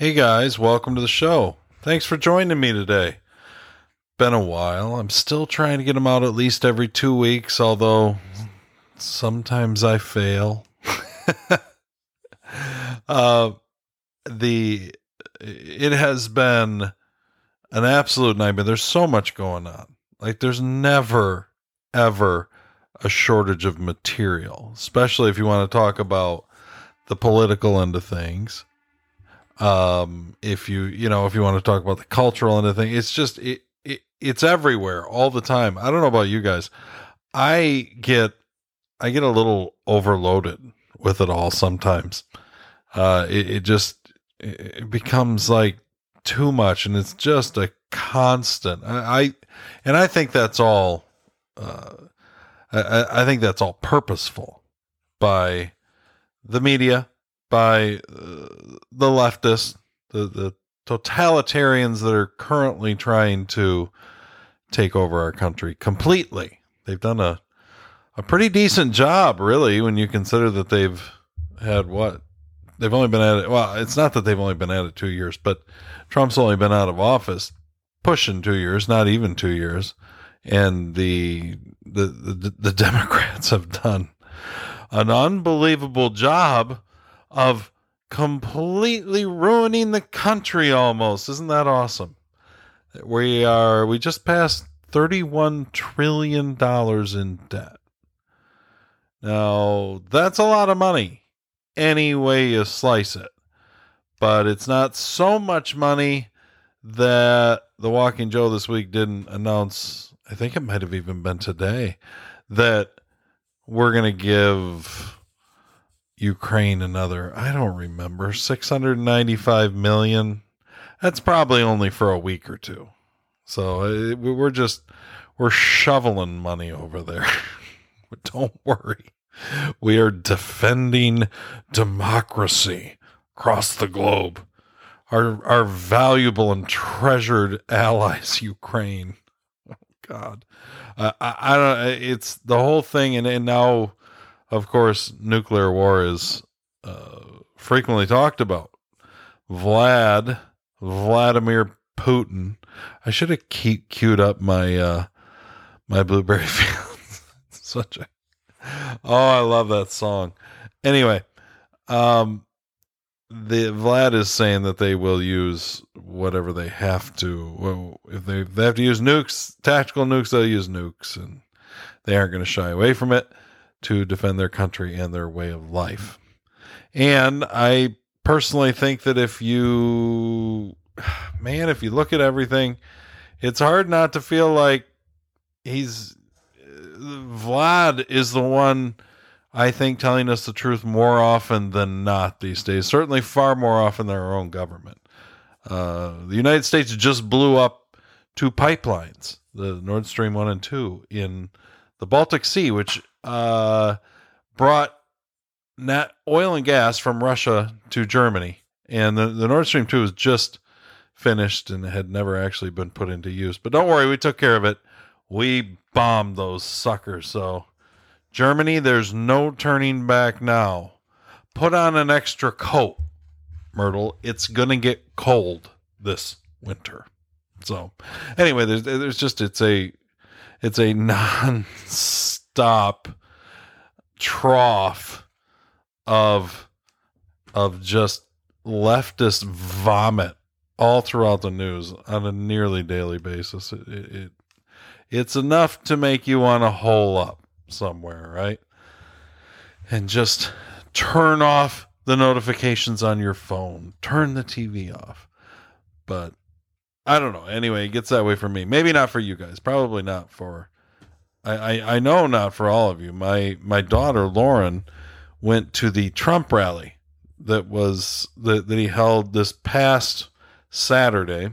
Hey guys, welcome to the show. Thanks for joining me today. Been a while. I'm still trying to get them out at least every 2 weeks, although sometimes I fail. It has been an absolute nightmare. There's so much going on. Like, there's never, ever a shortage of material, especially if you want to talk about the political end of things. If you want to talk about the cultural end of things, it's just, it's everywhere all the time. I don't know about you guys. I get a little overloaded with it all sometimes. It becomes like too much, and it's just a constant. I think that's all, I think that's all purposeful by the media, by the leftists, the totalitarians that are currently trying to take over our country completely. They've done a pretty decent job, really, when you consider that they've only been at it. Well, it's not that they've only been at it 2 years, but Trump's only been out of office pushing 2 years, not even 2 years. And the Democrats have done an unbelievable job of completely ruining the country almost. Isn't that awesome? We just passed $31 trillion in debt. Now, that's a lot of money any way you slice it, but it's not so much money that the Walking Joe this week didn't announce. I think it might have even been today that we're going to give Ukraine another, I don't remember, $695 million. That's probably only for a week or two. So we're shoveling money over there. Don't worry. We are defending democracy across the globe. Our valuable and treasured allies, Ukraine. Oh, God. I don't. It's the whole thing. And now, of course, nuclear war is frequently talked about. Vladimir Putin. I should have queued up my Blueberry Fields. I love that song. Anyway, the Vlad is saying that they will use whatever they have to. Well, if they have to use nukes, tactical nukes, they'll use nukes, and they aren't going to shy away from it to defend their country and their way of life. And I personally think that if you look at everything, it's hard not to feel like Vlad is the one, I think, telling us the truth more often than not these days, certainly far more often than our own government. The United States just blew up two pipelines, the Nord Stream 1 and 2 in the Baltic Sea, which brought oil and gas from Russia to Germany. And the Nord Stream 2 was just finished and had never actually been put into use. But don't worry, we took care of it. We bombed those suckers. So Germany, there's no turning back now. Put on an extra coat, Myrtle. It's going to get cold this winter. So anyway, there's just, it's a non-stop trough of just leftist vomit all throughout the news on a nearly daily basis. It's enough to make you want to hole up somewhere, right? And just turn off the notifications on your phone. Turn the TV off. But I don't know. Anyway, it gets that way for me. Maybe not for you guys. Probably not for... I know not for all of you. My daughter, Lauren, went to the Trump rally that he held this past Saturday,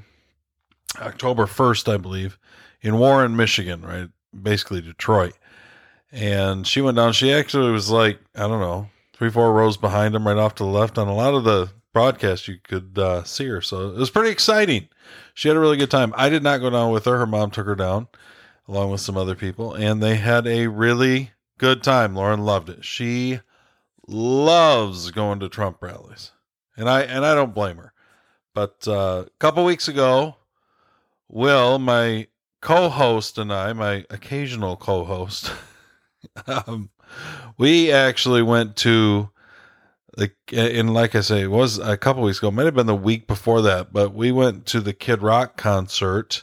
October 1st, I believe, in Warren, Michigan, right? Basically Detroit. And she went down. She actually was like, I don't know, 3-4 rows behind him, right off to the left. On a lot of the broadcast, you could see her. So it was pretty exciting. She had a really good time. I did not go down with her. Her mom took her down along with some other people, and they had a really good time. Lauren loved it. She loves going to Trump rallies, and I don't blame her. But a couple weeks ago, Will, my co-host, and I, my occasional co-host, we actually went to, like I say, it was a couple weeks ago, might have been the week before that, but we went to the Kid Rock concert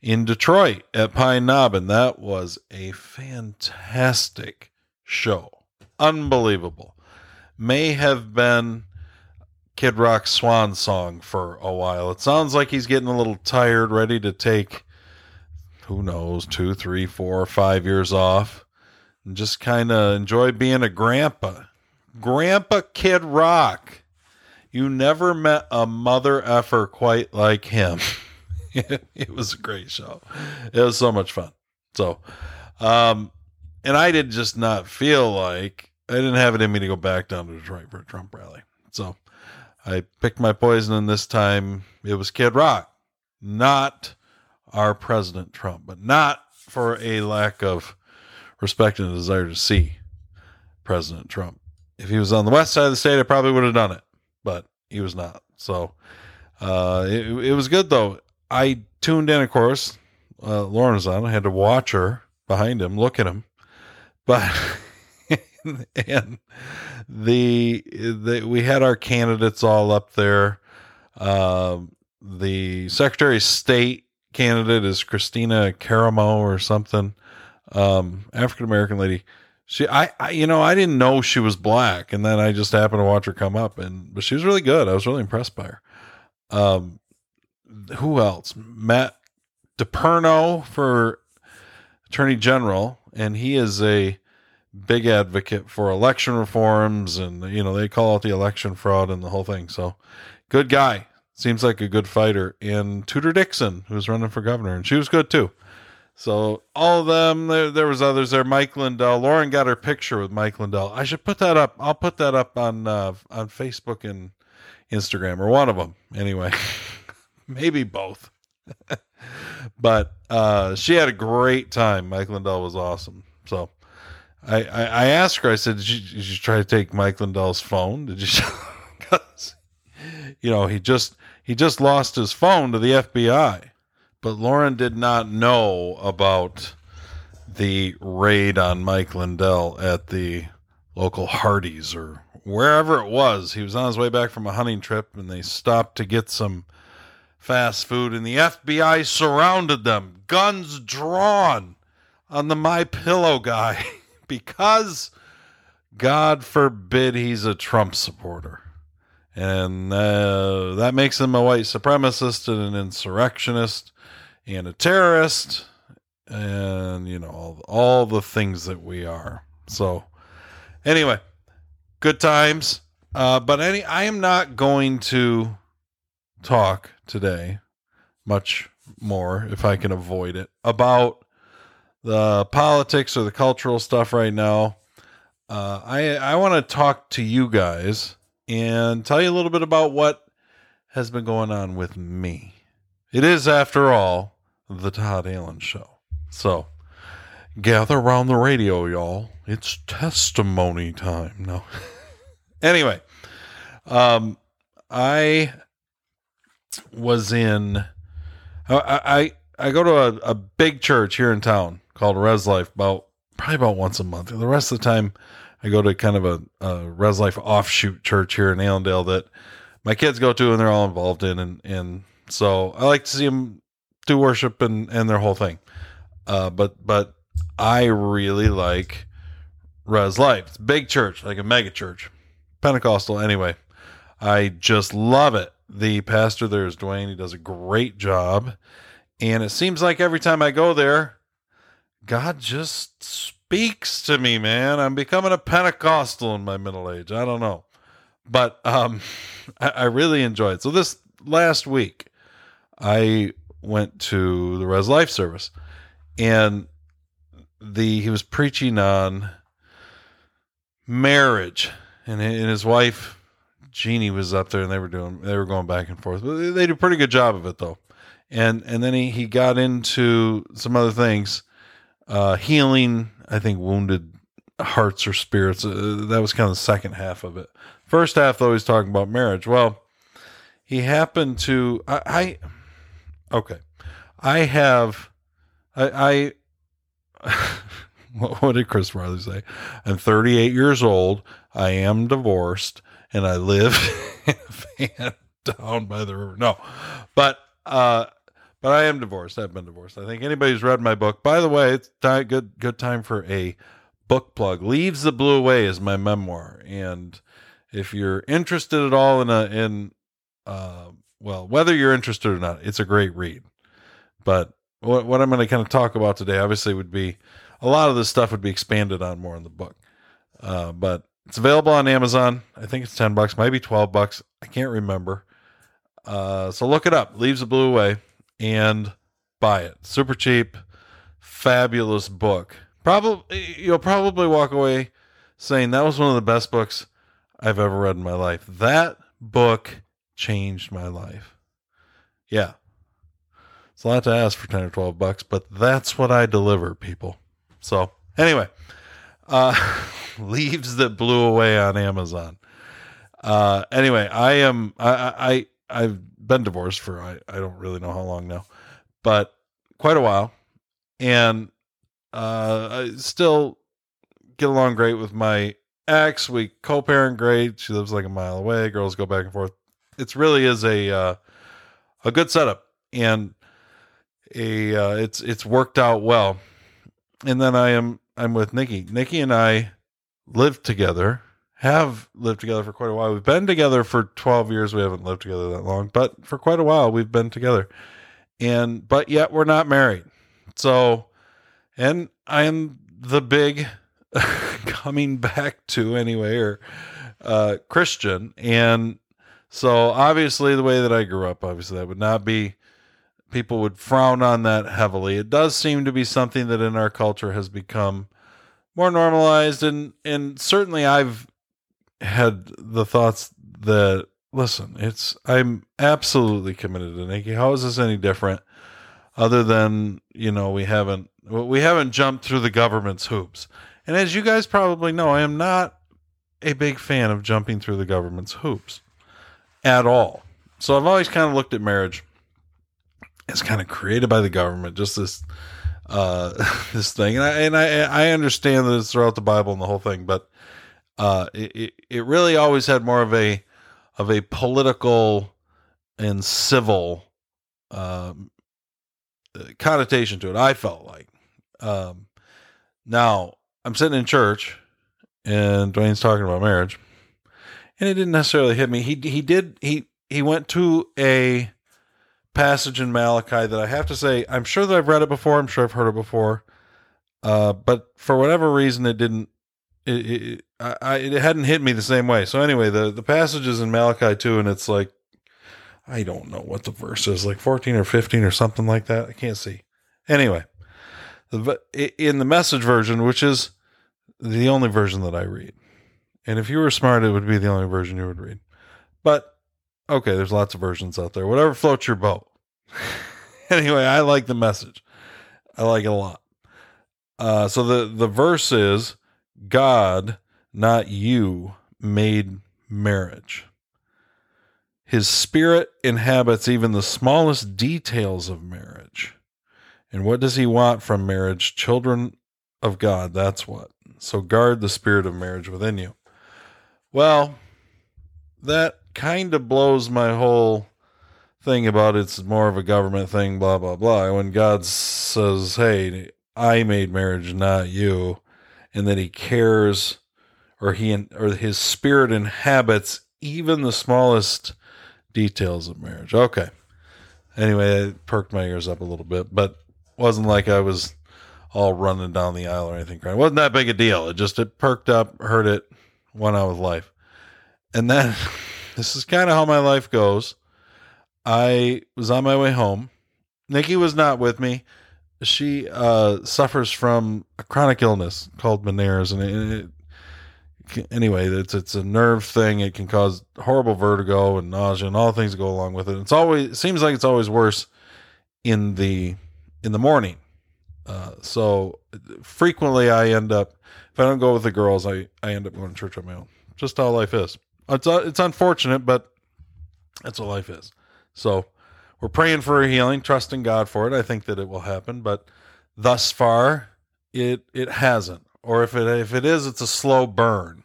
in Detroit at Pine Knob, and that was a fantastic show. Unbelievable. May have been Kid Rock's swan song for a while. It sounds like he's getting a little tired, ready to take, who knows, 2, 3, 4, 5 years off and just kind of enjoy being a grandpa. Grandpa Kid Rock. You never met a mother effer quite like him. It was a great show. It was so much fun. So, and I did just not feel like, I didn't have it in me to go back down to Detroit for a Trump rally. So I picked my poison, and this time it was Kid Rock, not our President Trump, but not for a lack of respect and a desire to see President Trump. If he was on the west side of the state, I probably would have done it, but he was not. So, it was good though. I tuned in, of course. Lauren was on. I had to watch her behind him, look at him. But and we had our candidates all up there. The Secretary of State candidate is Christina Caramo or something, African American lady. I didn't know she was black, and then I just happened to watch her come up, but she was really good. I was really impressed by her. Who else? Matt DiPerno for Attorney General, and he is a big advocate for election reforms, and they call out the election fraud and the whole thing. So, good guy, seems like a good fighter. And Tudor Dixon, who's running for governor, and she was good too. So all of them. There was others there. Mike Lindell. Lauren got her picture with Mike Lindell. I should put that up. I'll put that up on Facebook and Instagram, or one of them anyway. Maybe both. But she had a great time. Mike Lindell was awesome. So I asked her, I said, did you try to take Mike Lindell's phone? Did you? Because he just lost his phone to the FBI. But Lauren did not know about the raid on Mike Lindell at the local Hardee's or wherever it was. He was on his way back from a hunting trip, and they stopped to get some fast food, and the FBI surrounded them, guns drawn on the MyPillow guy, because God forbid he's a Trump supporter, and that makes him a white supremacist and an insurrectionist and a terrorist, and all the things that we are. So anyway, good times, but I am not going to talk today much more, if I can avoid it, about the politics or the cultural stuff right now. I want to talk to you guys and tell you a little bit about what has been going on with me. It is, after all, the Todd Allen Show. So gather around the radio, y'all. It's testimony time. No. Anyway, I was in, I go to a big church here in town called Res Life probably about once a month. The rest of the time I go to kind of a Res Life offshoot church here in Allendale that my kids go to and they're all involved in. And so I like to see them do worship and their whole thing. But I really like Res Life. It's a big church, like a mega church, Pentecostal. Anyway, I just love it. The pastor there is Dwayne. He does a great job. And it seems like every time I go there, God just speaks to me, man. I'm becoming a Pentecostal in my middle age. I don't know. But I really enjoy it. So this last week, I went to the Res Life service. And he was preaching on marriage. And his wife Jeannie was up there, and they were going back and forth. But they do a pretty good job of it though. And then he got into some other things, healing, I think, wounded hearts or spirits. That was kind of the second half of it. First half though, he's talking about marriage. Well, He happened to, what did Chris Farley say? I'm 38 years old. I am divorced and I live in a van down by the river. No, but I am divorced. I've been divorced. I think anybody's read my book, by the way, it's time, good time for a book plug. Leaves the Blue Away is my memoir. And if you're interested at all whether you're interested or not, it's a great read. But what I'm going to kind of talk about today, obviously, would be a lot of this stuff would be expanded on more in the book. But it's available on Amazon. I think it's $10, maybe $12. I can't remember. So look it up. Leaves the Blue Away and buy it. Super cheap, fabulous book. You'll probably walk away saying that was one of the best books I've ever read in my life. That book changed my life. Yeah. It's a lot to ask for $10 or $12, but that's what I deliver, people. So anyway, Leaves That Blew Away on Amazon. Anyway, I've been divorced for, I don't really know how long now, but quite a while. And, I still get along great with my ex. We co-parent great. She lives like a mile away. Girls go back and forth. It really is a good setup. And, it's worked out well. And then I'm with Nikki. Nikki and I have lived together for quite a while. We've been together for 12 years. We haven't lived together that long, but for quite a while we've been together, but yet we're not married. So, and I'm the big coming back to anyway, or, Christian. And so obviously the way that I grew up, obviously that would not be, people would frown on that heavily. It does seem to be something that in our culture has become more normalized. And certainly I've had the thoughts that, listen, I'm absolutely committed to Nikki. How is this any different other than, we haven't jumped through the government's hoops. And as you guys probably know, I am not a big fan of jumping through the government's hoops at all. So I've always kind of looked at marriage. It's kind of created by the government, just this this thing, and I understand that it's throughout the Bible and the whole thing, but it really always had more of a political and civil connotation to it. I felt like now I'm sitting in church and Dwayne's talking about marriage, and it didn't necessarily hit me. He went to a passage in Malachi that I have to say, I'm sure that I've read it before. I'm sure I've heard it before. But for whatever reason, it hadn't hit me the same way. So anyway, the passage is in Malachi 2, and it's like, I don't know what the verse is, like 14 or 15 or something like that. I can't see. Anyway, in the Message version, which is the only version that I read. And if you were smart, it would be the only version you would read. But okay, there's lots of versions out there. Whatever floats your boat. Anyway, I like the Message. I like it a lot. So the verse is, God, not you, made marriage. His Spirit inhabits even the smallest details of marriage. And what does he want from marriage? Children of God, that's what. So guard the spirit of marriage within you. Well, that kind of blows my whole thing about it's more of a government thing, blah, blah, blah. When God says, hey, I made marriage, not you. And that he cares, or his Spirit inhabits even the smallest details of marriage. Okay. Anyway, it perked my ears up a little bit, but wasn't like I was all running down the aisle or anything. It wasn't that big a deal. It perked up, heard it, went on with life. And then this is kind of how my life goes. I was on my way home. Nikki was not with me. She suffers from a chronic illness called Meniere's, and anyway, it's a nerve thing. It can cause horrible vertigo and nausea and all things that go along with it. It seems like it's always worse in the morning. So frequently, I end up, if I don't go with the girls, I end up going to church on my own. Just how life is. It's unfortunate, but That's what life is. So we're praying for a healing, trusting God for it. I think that it will happen, but thus far it hasn't. Or if it is, it's a slow burn.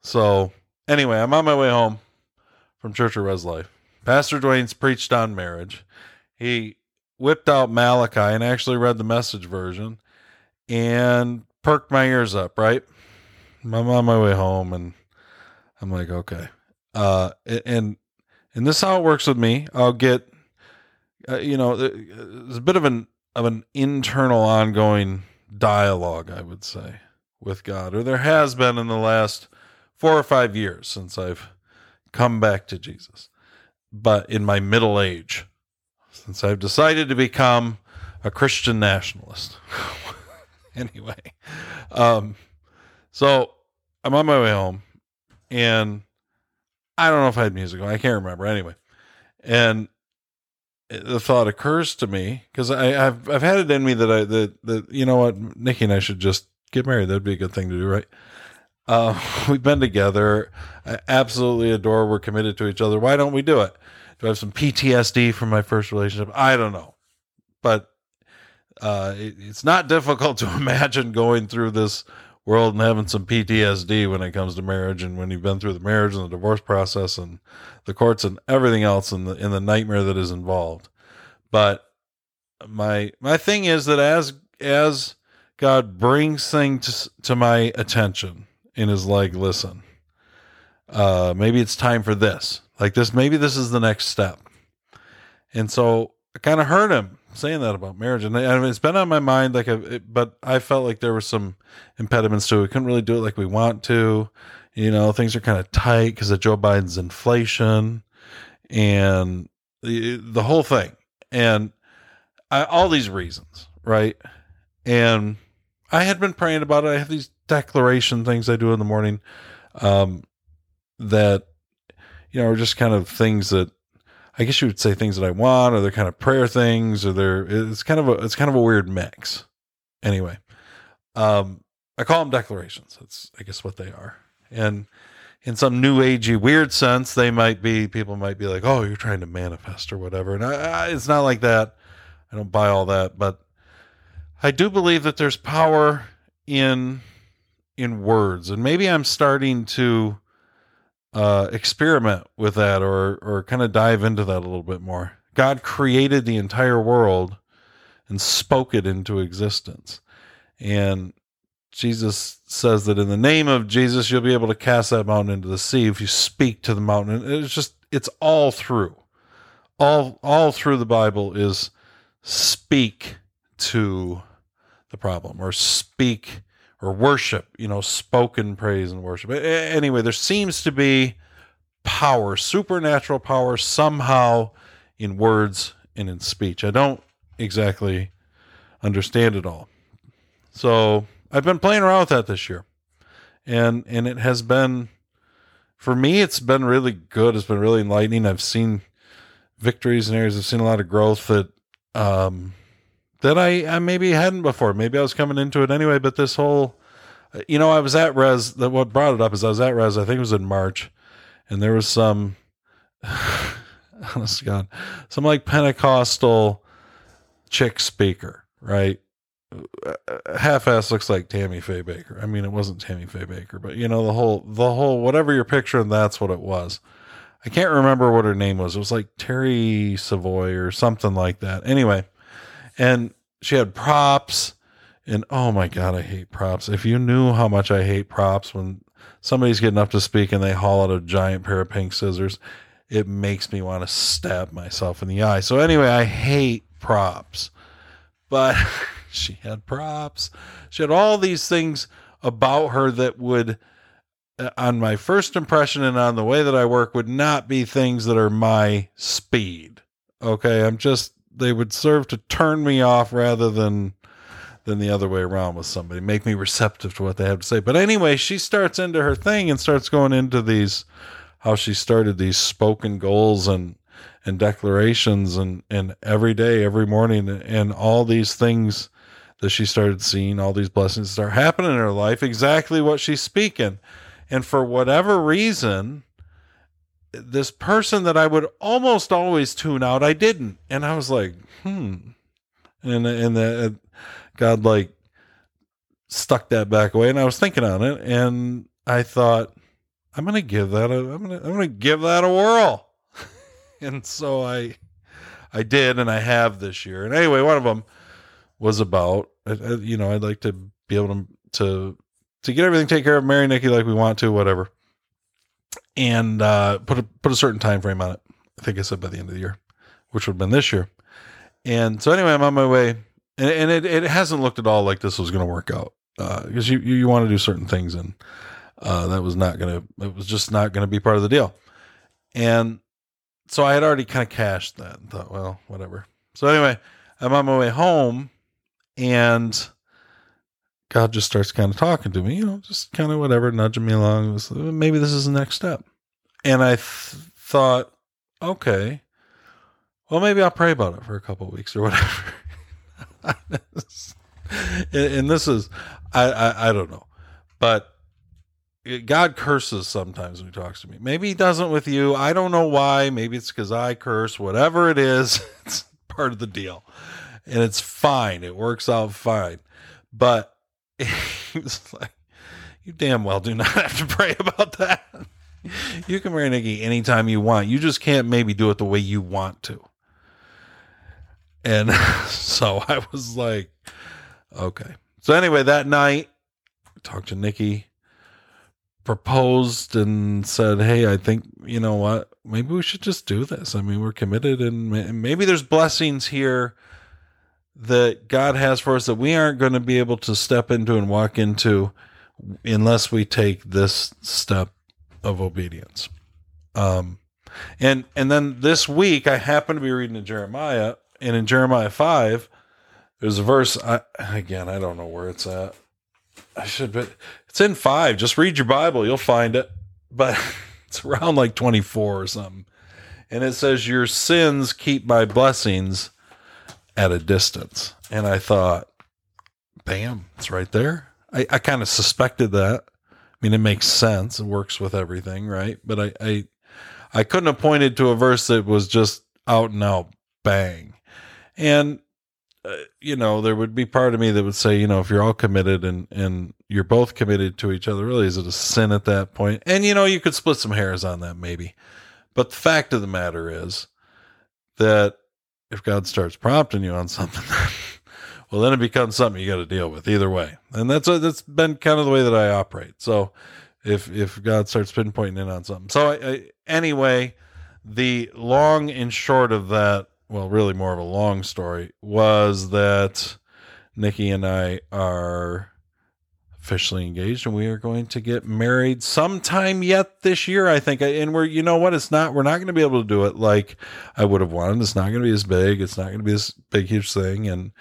So anyway, I'm on my way home from Church of Res Life. Pastor Dwayne's preached on marriage. He whipped out Malachi and actually read the Message version and perked my ears up, right? I'm on my way home and I'm like, okay. And this is how it works with me. I'll get, there's a bit of an internal ongoing dialogue, I would say, with God, or there has been in the last 4 or 5 years since I've come back to Jesus, but in my middle age, since I've decided to become a Christian nationalist. Anyway, so I'm on my way home, and I don't know if I had music on. I can't remember. Anyway, and the thought occurs to me, because I've had it in me that you know what, Nikki and I should just get married. That'd be a good thing to do, right? We've been together. I absolutely adore. We're committed to each other. Why don't we do it? Do I have some PTSD from my first relationship? I don't know, but it's not difficult to imagine going through this world and having some PTSD when it comes to marriage, and when you've been through the marriage and the divorce process and the courts and everything else, and in the nightmare that is involved. But my thing is that as God brings things to my attention and is like, listen, maybe it's time for this. Like this, maybe this is the next step. And so I kind of heard him saying that about marriage, and it's been on my mind. But I felt like there were some impediments to it. We couldn't really do it like we want to. You know, things are kind of tight because of Joe Biden's inflation and the whole thing, and all these reasons, right? And I had been praying about it. I have these declaration things I do in the morning, that are just kind of things that, I guess you would say, things that I want, or they're kind of prayer things, or it's kind of a weird mix. Anyway, I call them declarations. That's, I guess, what they are. And in some new agey weird sense, people might be like, oh, you're trying to manifest or whatever. And it's not like that. I don't buy all that, but I do believe that there's power in words. And maybe I'm starting to experiment with that, or kind of dive into that a little bit more. God created the entire world and spoke it into existence. And Jesus says that in the name of Jesus, you'll be able to cast that mountain into the sea if you speak to the mountain. It's just, it's all through. All through the Bible is speak to the problem, or speak, or worship, spoken praise and worship. Anyway, there seems to be power, supernatural power, somehow in words and in speech. I don't exactly understand it all. So I've been playing around with that this year. And it has been, for me, it's been really good. It's been really enlightening. I've seen victories in areas. I've seen a lot of growth that I maybe hadn't before. Maybe I was coming into it anyway, but this whole, I was at Res, that what brought it up is I was at Res, I think it was in March, and there was some, honest to God, some like Pentecostal chick speaker, right? Half-ass looks like Tammy Faye Baker. I mean, it wasn't Tammy Faye Baker, but the whole, whatever you're picturing, that's what it was. I can't remember what her name was. It was like Terry Savoy or something like that. Anyway. And she had props, and oh my God, I hate props. If you knew how much I hate props, when somebody's getting up to speak and they haul out a giant pair of pink scissors, it makes me want to stab myself in the eye. So anyway, I hate props, but she had props. She had all these things about her that would, on my first impression and on the way that I work, would not be things that are my speed. Okay. They would serve to turn me off rather than the other way around with somebody, make me receptive to what they have to say. But anyway, she starts into her thing and starts going into these, how she started these spoken goals and declarations and every day, every morning, and all these things that she started seeing, all these blessings start happening in her life, exactly what she's speaking. And for whatever reason, this person that I would almost always tune out, I didn't. And I was like, And God like stuck that back away. And I was thinking on it, and I thought, I'm going to give that a whirl. And so I did. And I have this year. And anyway, one of them was about, you know, I'd like to be able to get everything taken care of, marry Nikki like we want to, whatever. And put a certain time frame on it. I think I said by the end of the year, which would have been this year. And so anyway, I'm on my way, and it hasn't looked at all like this was going to work out, because you want to do certain things, and it was just not going to be part of the deal. And so I had already kind of cashed that and thought, well, whatever. So anyway, I'm on my way home, and God just starts kind of talking to me, you know, just kind of whatever, nudging me along. Maybe this is the next step. And I thought, okay, well, maybe I'll pray about it for a couple of weeks or whatever. And this is, I don't know, but God curses sometimes when he talks to me. Maybe he doesn't with you. I don't know why. Maybe it's because I curse, whatever it is, it's part of the deal, and it's fine. It works out fine. But he was like, you damn well do not have to pray about that. You can marry Nikki anytime you want. You just can't maybe do it the way you want to. And so I was like, okay. So anyway, that night I talked to Nikki, proposed and said, hey, I think, you know what, maybe we should just do this. I mean, we're committed, and maybe there's blessings here that God has for us that we aren't going to be able to step into and walk into unless we take this step of obedience. And then this week I happened to be reading in Jeremiah, and in Jeremiah 5, there's a verse. I don't know where it's at. It's in 5. Just read your Bible. You'll find it, but it's around like 24 or something. And it says, your sins keep my blessings at a distance. And I thought, bam, it's right there. I kind of suspected that. I mean, it makes sense. It works with everything, right? But I couldn't have pointed to a verse that was just out and out bang. And you know, there would be part of me that would say, you know, if you're all committed and you're both committed to each other, really, is it a sin at that point? And you know, you could split some hairs on that maybe. But the fact of the matter is that if God starts prompting you on something, well, then it becomes something you got to deal with either way. And that's been kind of the way that I operate. So if God starts pinpointing in on something, so anyway, the long and short of that, well, really more of a long story, was that Nikki and I are officially engaged, and we are going to get married sometime yet this year, I think. And we're, you know what, we're not going to be able to do it like I would have wanted. It's not going to be as big. It's not going to be this big, huge thing. And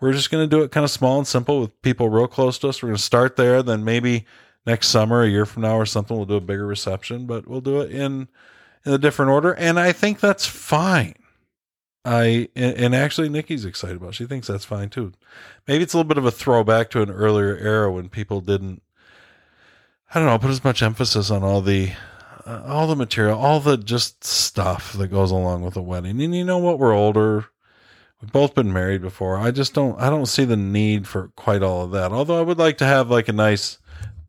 we're just going to do it kind of small and simple with people real close to us. We're going to start there. Then maybe next summer, a year from now or something, we'll do a bigger reception, but we'll do it in a different order. And I think that's fine. And actually Nikki's excited about it. She thinks that's fine too. Maybe it's a little bit of a throwback to an earlier era when people didn't, I don't know, put as much emphasis on all the material, all the just stuff that goes along with a wedding. And you know what? We're older. We've both been married before. I don't see the need for quite all of that. Although I would like to have like a nice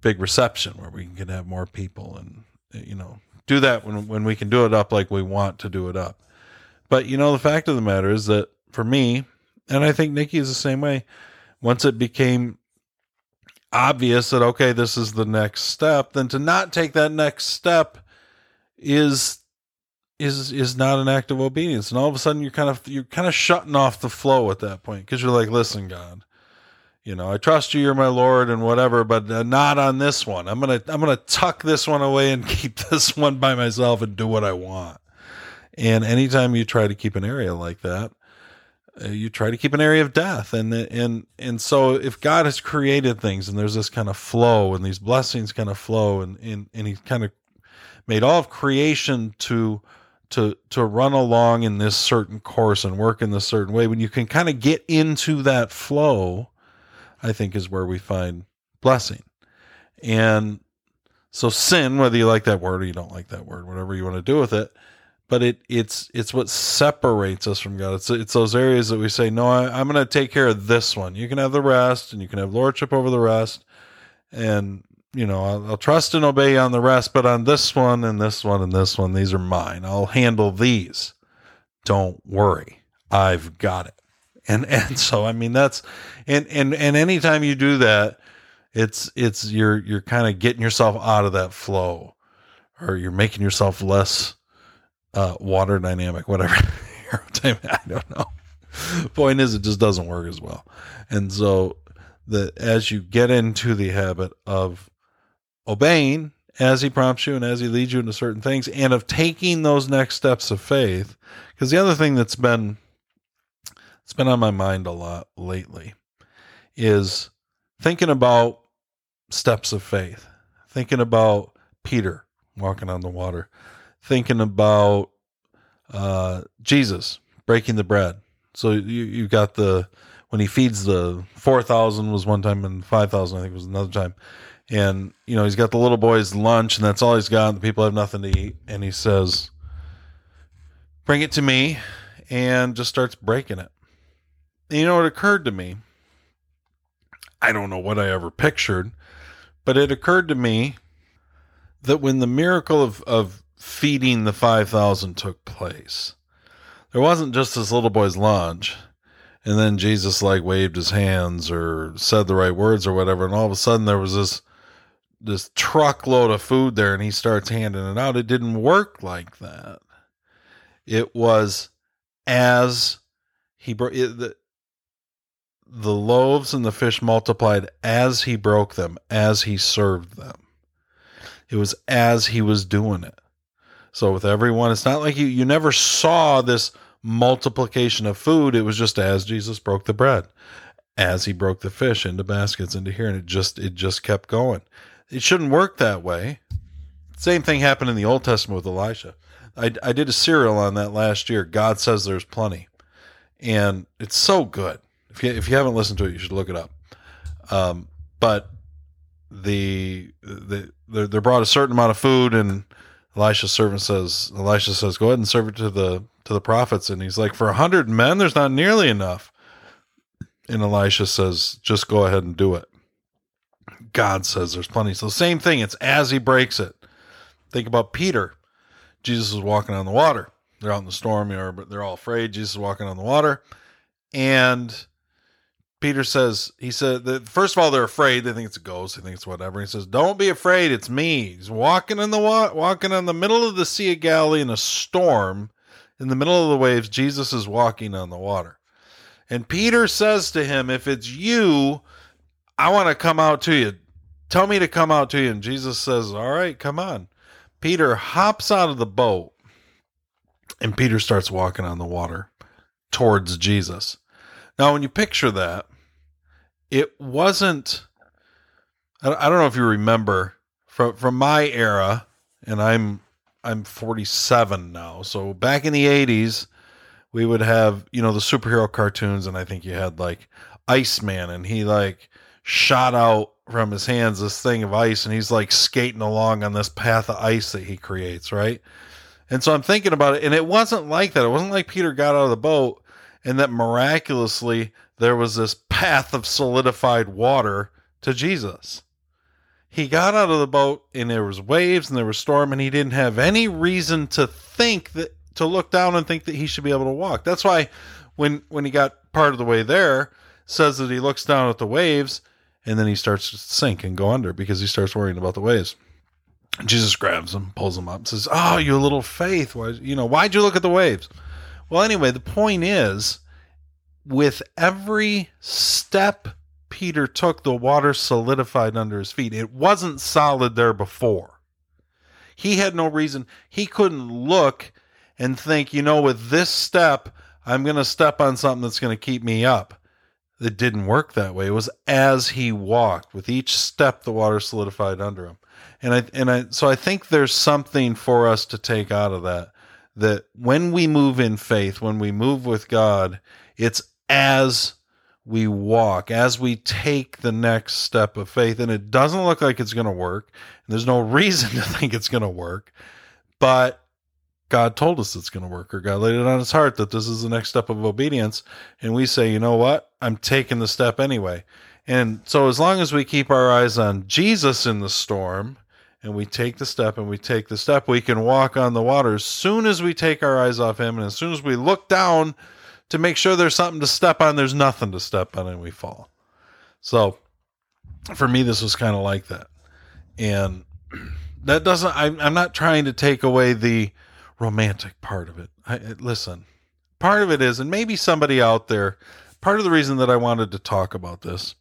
big reception where we can have more people and, you know, do that when we can do it up like we want to do it up. But, you know, the fact of the matter is that for me, and I think Nikki is the same way, once it became obvious that, okay, this is the next step, then to not take that next step is not an act of obedience. And all of a sudden you're kind of shutting off the flow at that point, because you're like, listen, God, you know, I trust you, you're my Lord and whatever, but not on this one. I'm going to tuck this one away and keep this one by myself and do what I want. And anytime you try to keep an area like that, you try to keep an area of death. And so if God has created things and there's this kind of flow and these blessings kind of flow and he kind of made all of creation to run along in this certain course and work in this certain way, when you can kind of get into that flow, I think is where we find blessing. And So sin, whether you like that word or you don't like that word, whatever you want to do with it, but it's what separates us from God. It's those areas that we say, no, I'm going to take care of this one. You can have the rest, and you can have lordship over the rest. And, you know, I'll trust and obey on the rest, but on this one and this one and this one, these are mine. I'll handle these. Don't worry. I've got it. And so, I mean, that's, and anytime you do that, you're kind of getting yourself out of that flow, or you're making yourself less, water dynamic, whatever. I don't know. Point is, it just doesn't work as well. And so as you get into the habit of obeying as he prompts you and as he leads you into certain things, and of taking those next steps of faith. Because the other thing that's been, it's been on my mind a lot lately, is thinking about steps of faith, thinking about Peter walking on the water, thinking about Jesus breaking the bread. So you got when he feeds the 4,000 was one time, and 5,000 I think was another time. And, you know, he's got the little boy's lunch, and that's all he's got. The people have nothing to eat. And he says, bring it to me, and just starts breaking it. And, you know, it occurred to me, I don't know what I ever pictured, but it occurred to me that when the miracle of feeding the 5,000 took place, there wasn't just this little boy's lunch, and then Jesus like waved his hands or said the right words or whatever, and all of a sudden there was this truckload of food there, and he starts handing it out. It didn't work like that. It was as he broke it. The loaves and the fish multiplied as he broke them, as he served them. It was as he was doing it. So with everyone, it's not like you never saw this multiplication of food. It was just as Jesus broke the bread, as he broke the fish into baskets into here. And it just kept going. It shouldn't work that way. Same thing happened in the Old Testament with Elisha. I did a serial on that last year. God Says There's Plenty. And it's so good. If you haven't listened to it, you should look it up. But they brought a certain amount of food, and Elisha says, go ahead and serve it to the prophets. And he's like, for 100 men, there's not nearly enough. And Elisha says, just go ahead and do it. God says there's plenty. So same thing. It's as he breaks it. Think about Peter. Jesus is walking on the water. They're out in the storm, but they're all afraid. Jesus is walking on the water. And Peter says, he said that first of all, they're afraid. They think it's a ghost. They think it's whatever. He says, don't be afraid. It's me. He's walking on the middle of the Sea of Galilee in a storm, in the middle of the waves. Jesus is walking on the water. And Peter says to him, if it's you, I want to come out to you. Tell me to come out to you. And Jesus says, all right, come on. Peter hops out of the boat, and Peter starts walking on the water towards Jesus. Now, when you picture that, it wasn't, I don't know if you remember from my era, and I'm 47 now. So back in the 80s, we would have, you know, the superhero cartoons, and I think you had like Iceman, and he like shot out from his hands this thing of ice, and he's like skating along on this path of ice that he creates, right? And so I'm thinking about it, and it wasn't like that. It wasn't like Peter got out of the boat and that miraculously there was this path of solidified water to Jesus. He got out of the boat, and there was waves and there was storm, and he didn't have any reason to think that, to look down and think that he should be able to walk. That's why when he got part of the way there, says that he looks down at the waves, and then he starts to sink and go under because he starts worrying about the waves. Jesus grabs him, pulls him up, and says, oh, you little faith. Why'd you look at the waves? Well, anyway, the point is, with every step Peter took, the water solidified under his feet. It wasn't solid there before. He had no reason. He couldn't look and think, you know, with this step, I'm going to step on something that's going to keep me up. It didn't work that way. It was as he walked. With each step, the water solidified under him. So I think there's something for us to take out of that when we move in faith, when we move with God, it's as we walk, as we take the next step of faith, and it doesn't look like it's going to work, and there's no reason to think it's going to work, but God told us it's going to work, or God laid it on his heart that this is the next step of obedience. And we say, you know what? I'm taking the step anyway. And so as long as we keep our eyes on Jesus in the storm, and we take the step, we can walk on the water. As soon as we take our eyes off him, and as soon as we look down to make sure there's something to step on, there's nothing to step on, and we fall. So for me, this was kind of like that. And that doesn't, I'm not trying to take away the romantic part of it. Listen, part of it is, and maybe somebody out there, part of the reason that I wanted to talk about this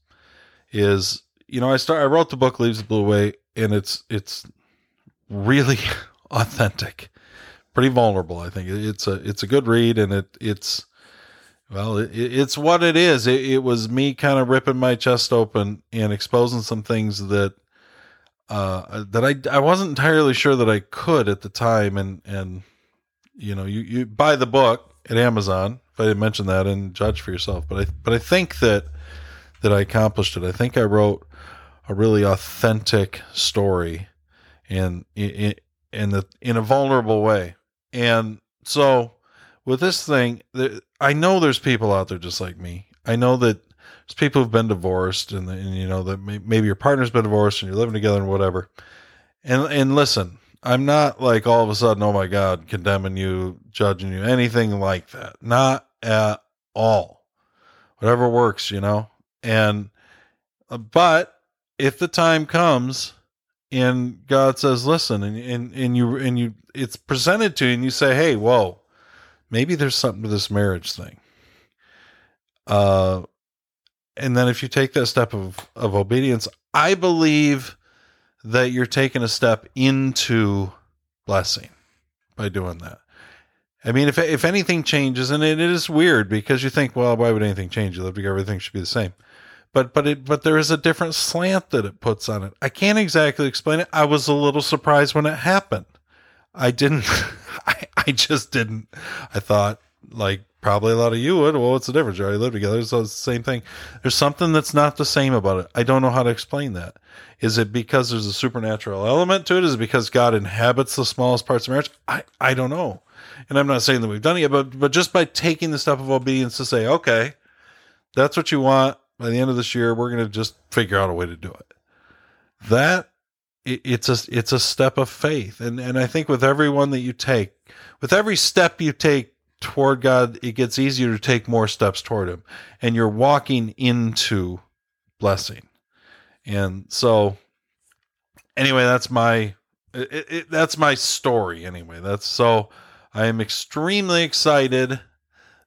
is, you know, I wrote the book Leaves the Blue Away, and it's really authentic, pretty vulnerable. I think it's a good read, and it's what it is. It was me kind of ripping my chest open and exposing some things that I wasn't entirely sure that I could at the time. And you know, you buy the book at Amazon, if I didn't mention that, and judge for yourself. But I think that I accomplished it. I think I wrote a really authentic story in a vulnerable way. And so with this thing, I know there's people out there just like me. I know that there's people who've been divorced, and you know that maybe your partner's been divorced and you're living together and whatever. And listen, I'm not like all of a sudden, oh my God, condemning you, judging you, anything like that. Not at all. Whatever works, you know. And but if the time comes and God says, listen, and you it's presented to you, and you say, hey, whoa, maybe there's something to this marriage thing. And then if you take that step of obedience, I believe that you're taking a step into blessing by doing that. I mean, if anything changes, and it is weird because you think, well, why would anything change? You live together, everything should be the same. But there is a different slant that it puts on it. I can't exactly explain it. I was a little surprised when it happened. I just didn't. I thought, like probably a lot of you would, well, what's the difference? You already live together, so it's the same thing. There's something that's not the same about it. I don't know how to explain that. Is it because there's a supernatural element to it? Is it because God inhabits the smallest parts of marriage? I don't know. And I'm not saying that we've done it yet, but just by taking the step of obedience to say, okay, that's what you want. By the end of this year, we're going to just figure out a way to do it. That it's a step of faith. And I think with every step you take toward God, it gets easier to take more steps toward him, and you're walking into blessing. And so anyway, that's my story. Anyway, so I am extremely excited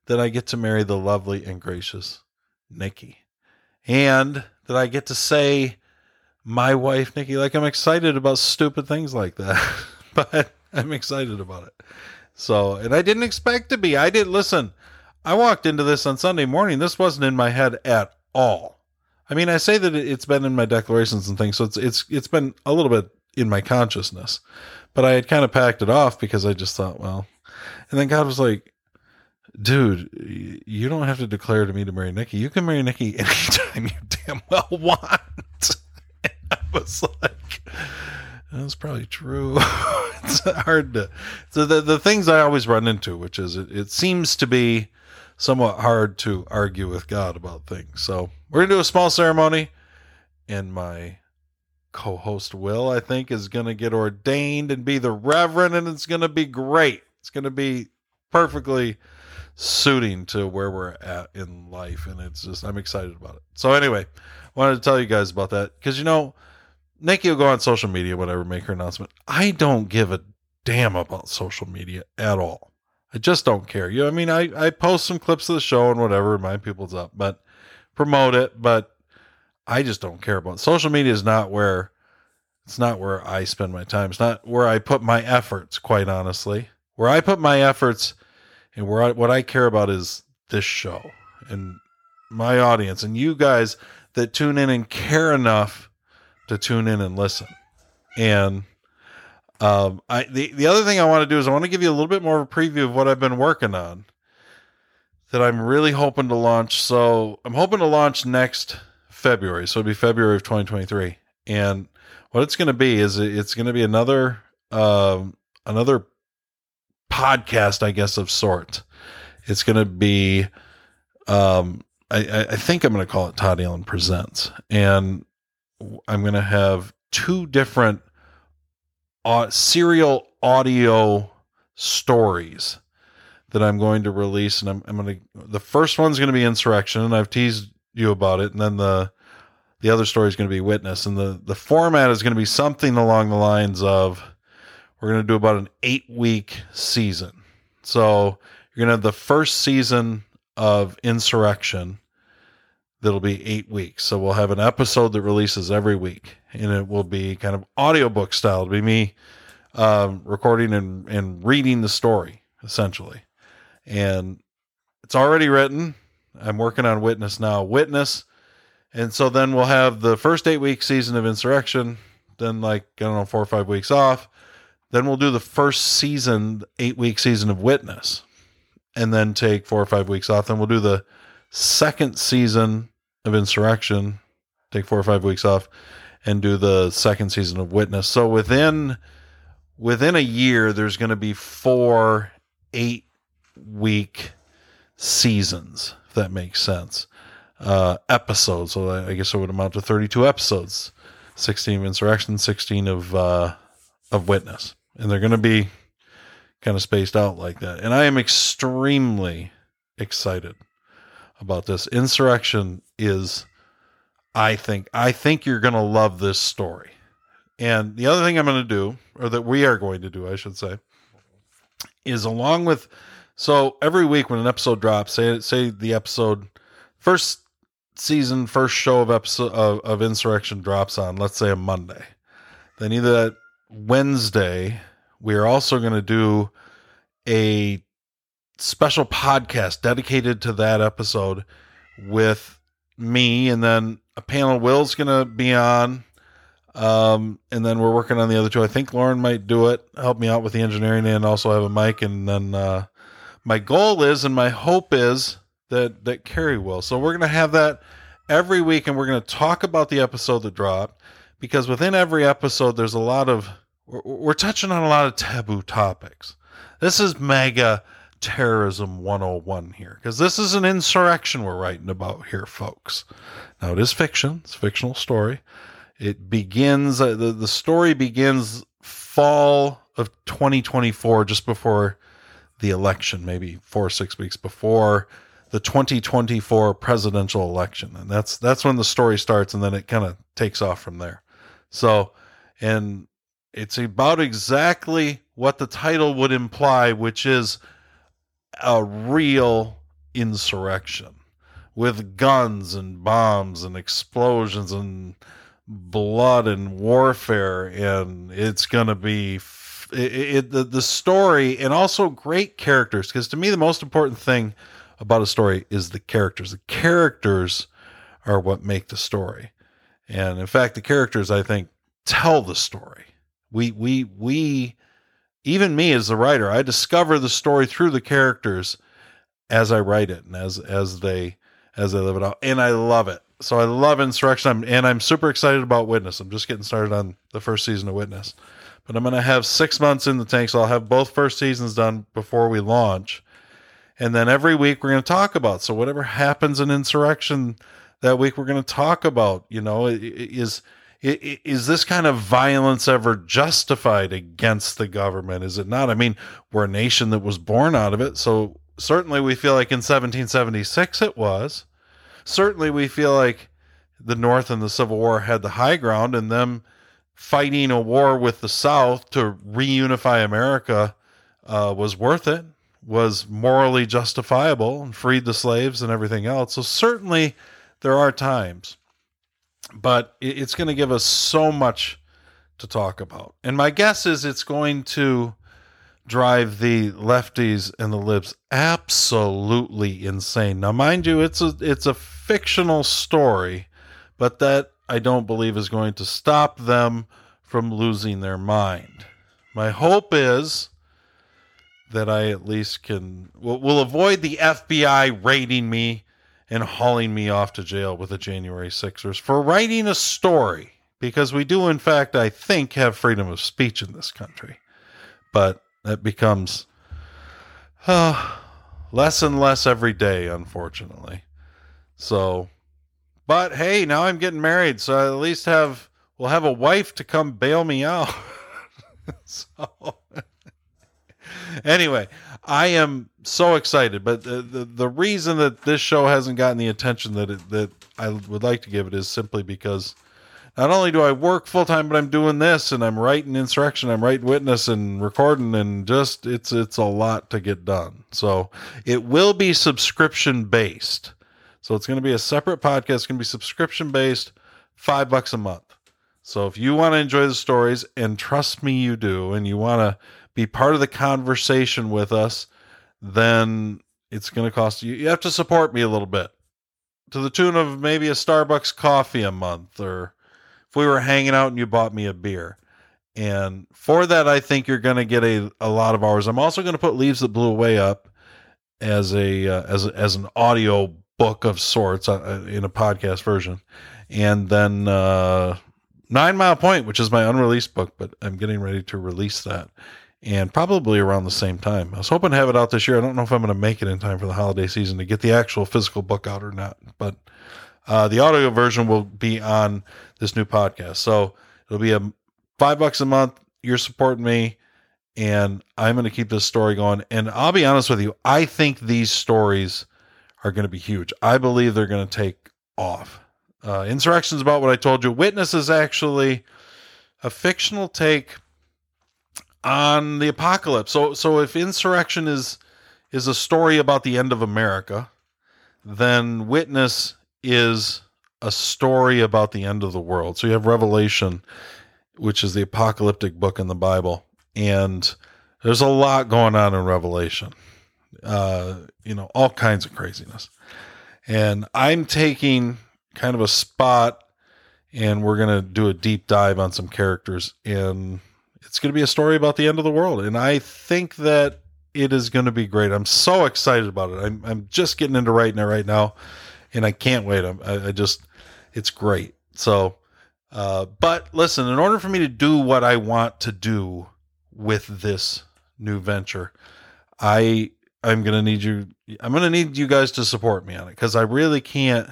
that I get to marry the lovely and gracious Nikki. And that I get to say my wife, Nikki. Like, I'm excited about stupid things like that, but I'm excited about it. So, and I didn't expect to be. Listen, I walked into this on Sunday morning. This wasn't in my head at all. I mean, I say that it's been in my declarations and things, so it's been a little bit in my consciousness, but I had kind of packed it off because I just thought, well, and then God was like, dude, you don't have to declare to me to marry Nikki. You can marry Nikki anytime you damn well want. And I was like, that's probably true. It's hard to. So the things I always run into, which is it seems to be somewhat hard to argue with God about things. So we're gonna do a small ceremony, and my co-host Will, I think, is gonna get ordained and be the Reverend, and it's gonna be great. It's gonna be perfectly suiting to where we're at in life, and it's just, I'm excited about it. So anyway, I wanted to tell you guys about that, because you know, Nikki will go on social media, whatever, make her announcement. I don't give a damn about social media at all. I just don't care. You know, I mean, I post some clips of the show and whatever, remind people it's up, but promote it, but I just don't care about it. Social media is not where, it's not where I spend my time. It's not where I put my efforts, quite honestly. Where I put my efforts and what I care about is this show and my audience and you guys that tune in and care enough to tune in and listen. And the other thing I want to do is I want to give you a little bit more of a preview of what I've been working on. that I'm really hoping to launch. So I'm hoping to launch next February. So it'll be February of 2023. And what it's going to be is it's going to be another podcast, I guess, of sorts. It's going to be, I think I'm going to call it Todd Allen Presents, and I'm going to have two different serial audio stories that I'm going to release. And the first one's going to be Insurrection, and I've teased you about it. And then the other story is going to be Witness. And the format is going to be something along the lines of, we're going to do about an 8-week season. So you're going to have the first season of Insurrection. That'll be 8 weeks. So we'll have an episode that releases every week, and it will be kind of audiobook style. It'll be me recording and reading the story, essentially. And it's already written. I'm working on Witness now. And so then we'll have the first 8-week season of Insurrection, then 4 or 5 weeks off. Then we'll do the first season, 8-week season of Witness, and then take 4 or 5 weeks off. Then we'll do the second season of Insurrection, take 4 or 5 weeks off, and do the second season of Witness. So within a year, there's going to be 4 8-week seasons, if that makes sense, episodes. So I guess it would amount to 32 episodes, 16 of Insurrection, 16 of Witness. And they're going to be kind of spaced out like that. And I am extremely excited about this. Insurrection is, I think you're going to love this story. And the other thing I'm going to do, or that we are going to do, I should say, is along with, so every week when an episode drops, say the episode, first season, first show of episode of Insurrection drops on, let's say, a Monday. Then either that Wednesday, we are also going to do a special podcast dedicated to that episode with me, and then a panel Will's going to be on, and then we're working on the other two. I think Lauren might do it, help me out with the engineering, and also have a mic. And then my goal is, and my hope is, that Carrie will. So we're going to have that every week, and we're going to talk about the episode that dropped, because within every episode, there's a lot of, we're touching on a lot of taboo topics. This is mega terrorism 101 here, because this is an insurrection we're writing about here, folks. Now, it is fiction. It's a fictional story. It begins, the story begins fall of 2024, just before the election, maybe 4 or 6 weeks before the 2024 presidential election. And that's when the story starts, and then it kind of takes off from there. So, and it's about exactly what the title would imply, which is a real insurrection with guns and bombs and explosions and blood and warfare. And it's going to be the story, and also great characters. Because to me, the most important thing about a story is the characters. The characters are what make the story. And in fact, the characters, I think, tell the story. We even me as the writer, I discover the story through the characters as I write it, and as they live it out. And I love it. So I love Insurrection. I'm super excited about Witness. I'm just getting started on the first season of Witness, but I'm going to have 6 months in the tank. So I'll have both first seasons done before we launch. And then every week we're going to talk about, so whatever happens in Insurrection that week, we're going to talk about, is this kind of violence ever justified against the government? Is it not? I mean, we're a nation that was born out of it. So certainly we feel like in 1776 it was. Certainly we feel like the North and the Civil War had the high ground, and them fighting a war with the South to reunify America was worth it, was morally justifiable, and freed the slaves and everything else. So certainly there are times. But it's going to give us so much to talk about. And my guess is it's going to drive the lefties and the libs absolutely insane. Now, mind you, it's a fictional story, but that I don't believe is going to stop them from losing their mind. My hope is that I at least can, will avoid the FBI raiding me and hauling me off to jail with the January 6ers for writing a story, because we do, in fact, I think, have freedom of speech in this country, but that becomes less and less every day, unfortunately. So, but hey, now I'm getting married, so I at least we'll have a wife to come bail me out. So anyway, I am so excited, but the reason that this show hasn't gotten the attention that I would like to give it is simply because not only do I work full time, but I'm doing this and I'm writing Insurrection, I'm writing Witness and recording, and just it's a lot to get done. So it will be subscription based. So it's going to be a separate podcast. It's going to be subscription based, $5 a month. So if you want to enjoy the stories, and trust me, you do, and you want to be part of the conversation with us, then it's going to cost you. You have to support me a little bit, to the tune of maybe a Starbucks coffee a month, or if we were hanging out and you bought me a beer. And for that, I think you're going to get a lot of hours. I'm also going to put Leaves the Blue Away up as an audio book of sorts, in a podcast version. And then, 9 Mile Point, which is my unreleased book, but I'm getting ready to release that, and probably around the same time. I was hoping to have it out this year. I don't know if I'm going to make it in time for the holiday season to get the actual physical book out or not, but the audio version will be on this new podcast. So it'll be a $5 a month. You're supporting me, and I'm going to keep this story going. And I'll be honest with you, I think these stories are going to be huge. I believe they're going to take off. Insurrection is about what I told you. Witness is actually a fictional take on the apocalypse. So if Insurrection is a story about the end of America, then Witness is a story about the end of the world. So you have Revelation, which is the apocalyptic book in the Bible, and there's a lot going on in Revelation. All kinds of craziness. And I'm taking kind of a spot, and we're going to do a deep dive on some characters, and it's going to be a story about the end of the world. And I think that it is going to be great. I'm so excited about it. I'm just getting into writing it right now, and I can't wait. It's great. So, but listen, in order for me to do what I want to do with this new venture, I'm going to need you guys to support me on it, because I really can't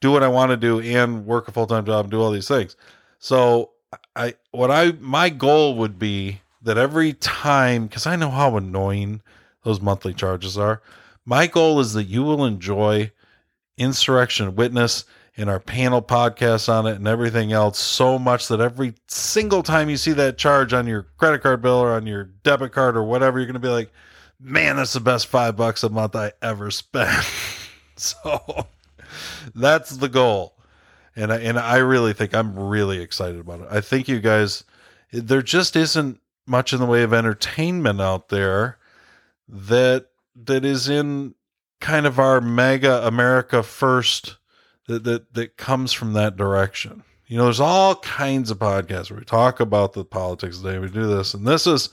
do what I want to do and work a full-time job and do all these things. So my goal would be that every time, because I know how annoying those monthly charges are, my goal is that you will enjoy Insurrection, Witness, and our panel podcasts on it and everything else so much that every single time you see that charge on your credit card bill or on your debit card or whatever, you're going to be like, man, that's the best $5 a month I ever spent. So that's the goal. And I really think I'm really excited about it. I think you guys, there just isn't much in the way of entertainment out there that is in kind of our mega America first that comes from that direction. You know, there's all kinds of podcasts where we talk about the politics today. We do this, and this is,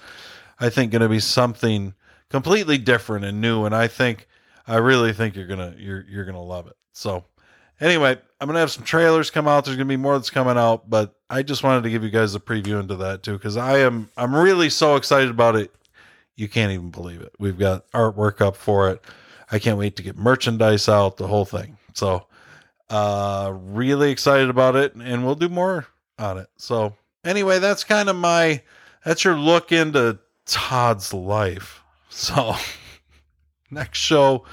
I think, going to be something completely different and new. And I really think you're going to love it. So anyway, I'm going to have some trailers come out. There's going to be more that's coming out, but I just wanted to give you guys a preview into that too, because I'm really so excited about it. You can't even believe it. We've got artwork up for it. I can't wait to get merchandise out, the whole thing. So, really excited about it, and we'll do more on it. So anyway, that's kind of that's your look into Todd's life. So next show,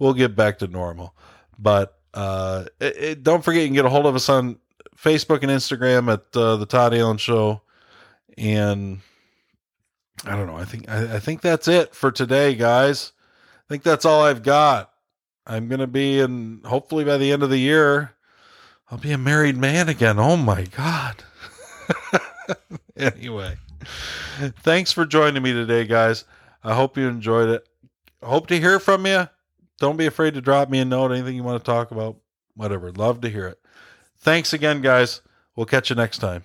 we'll get back to normal. But don't forget, you can get a hold of us on Facebook and Instagram at the Todd Allen Show. And I don't know. I think that's it for today, guys. I think that's all I've got. I'm going to be in, hopefully by the end of the year, I'll be a married man again. Oh my God. Anyway, thanks for joining me today, guys. I hope you enjoyed it. I hope to hear from you. Don't be afraid to drop me a note, anything you want to talk about, whatever. Love to hear it. Thanks again, guys. We'll catch you next time.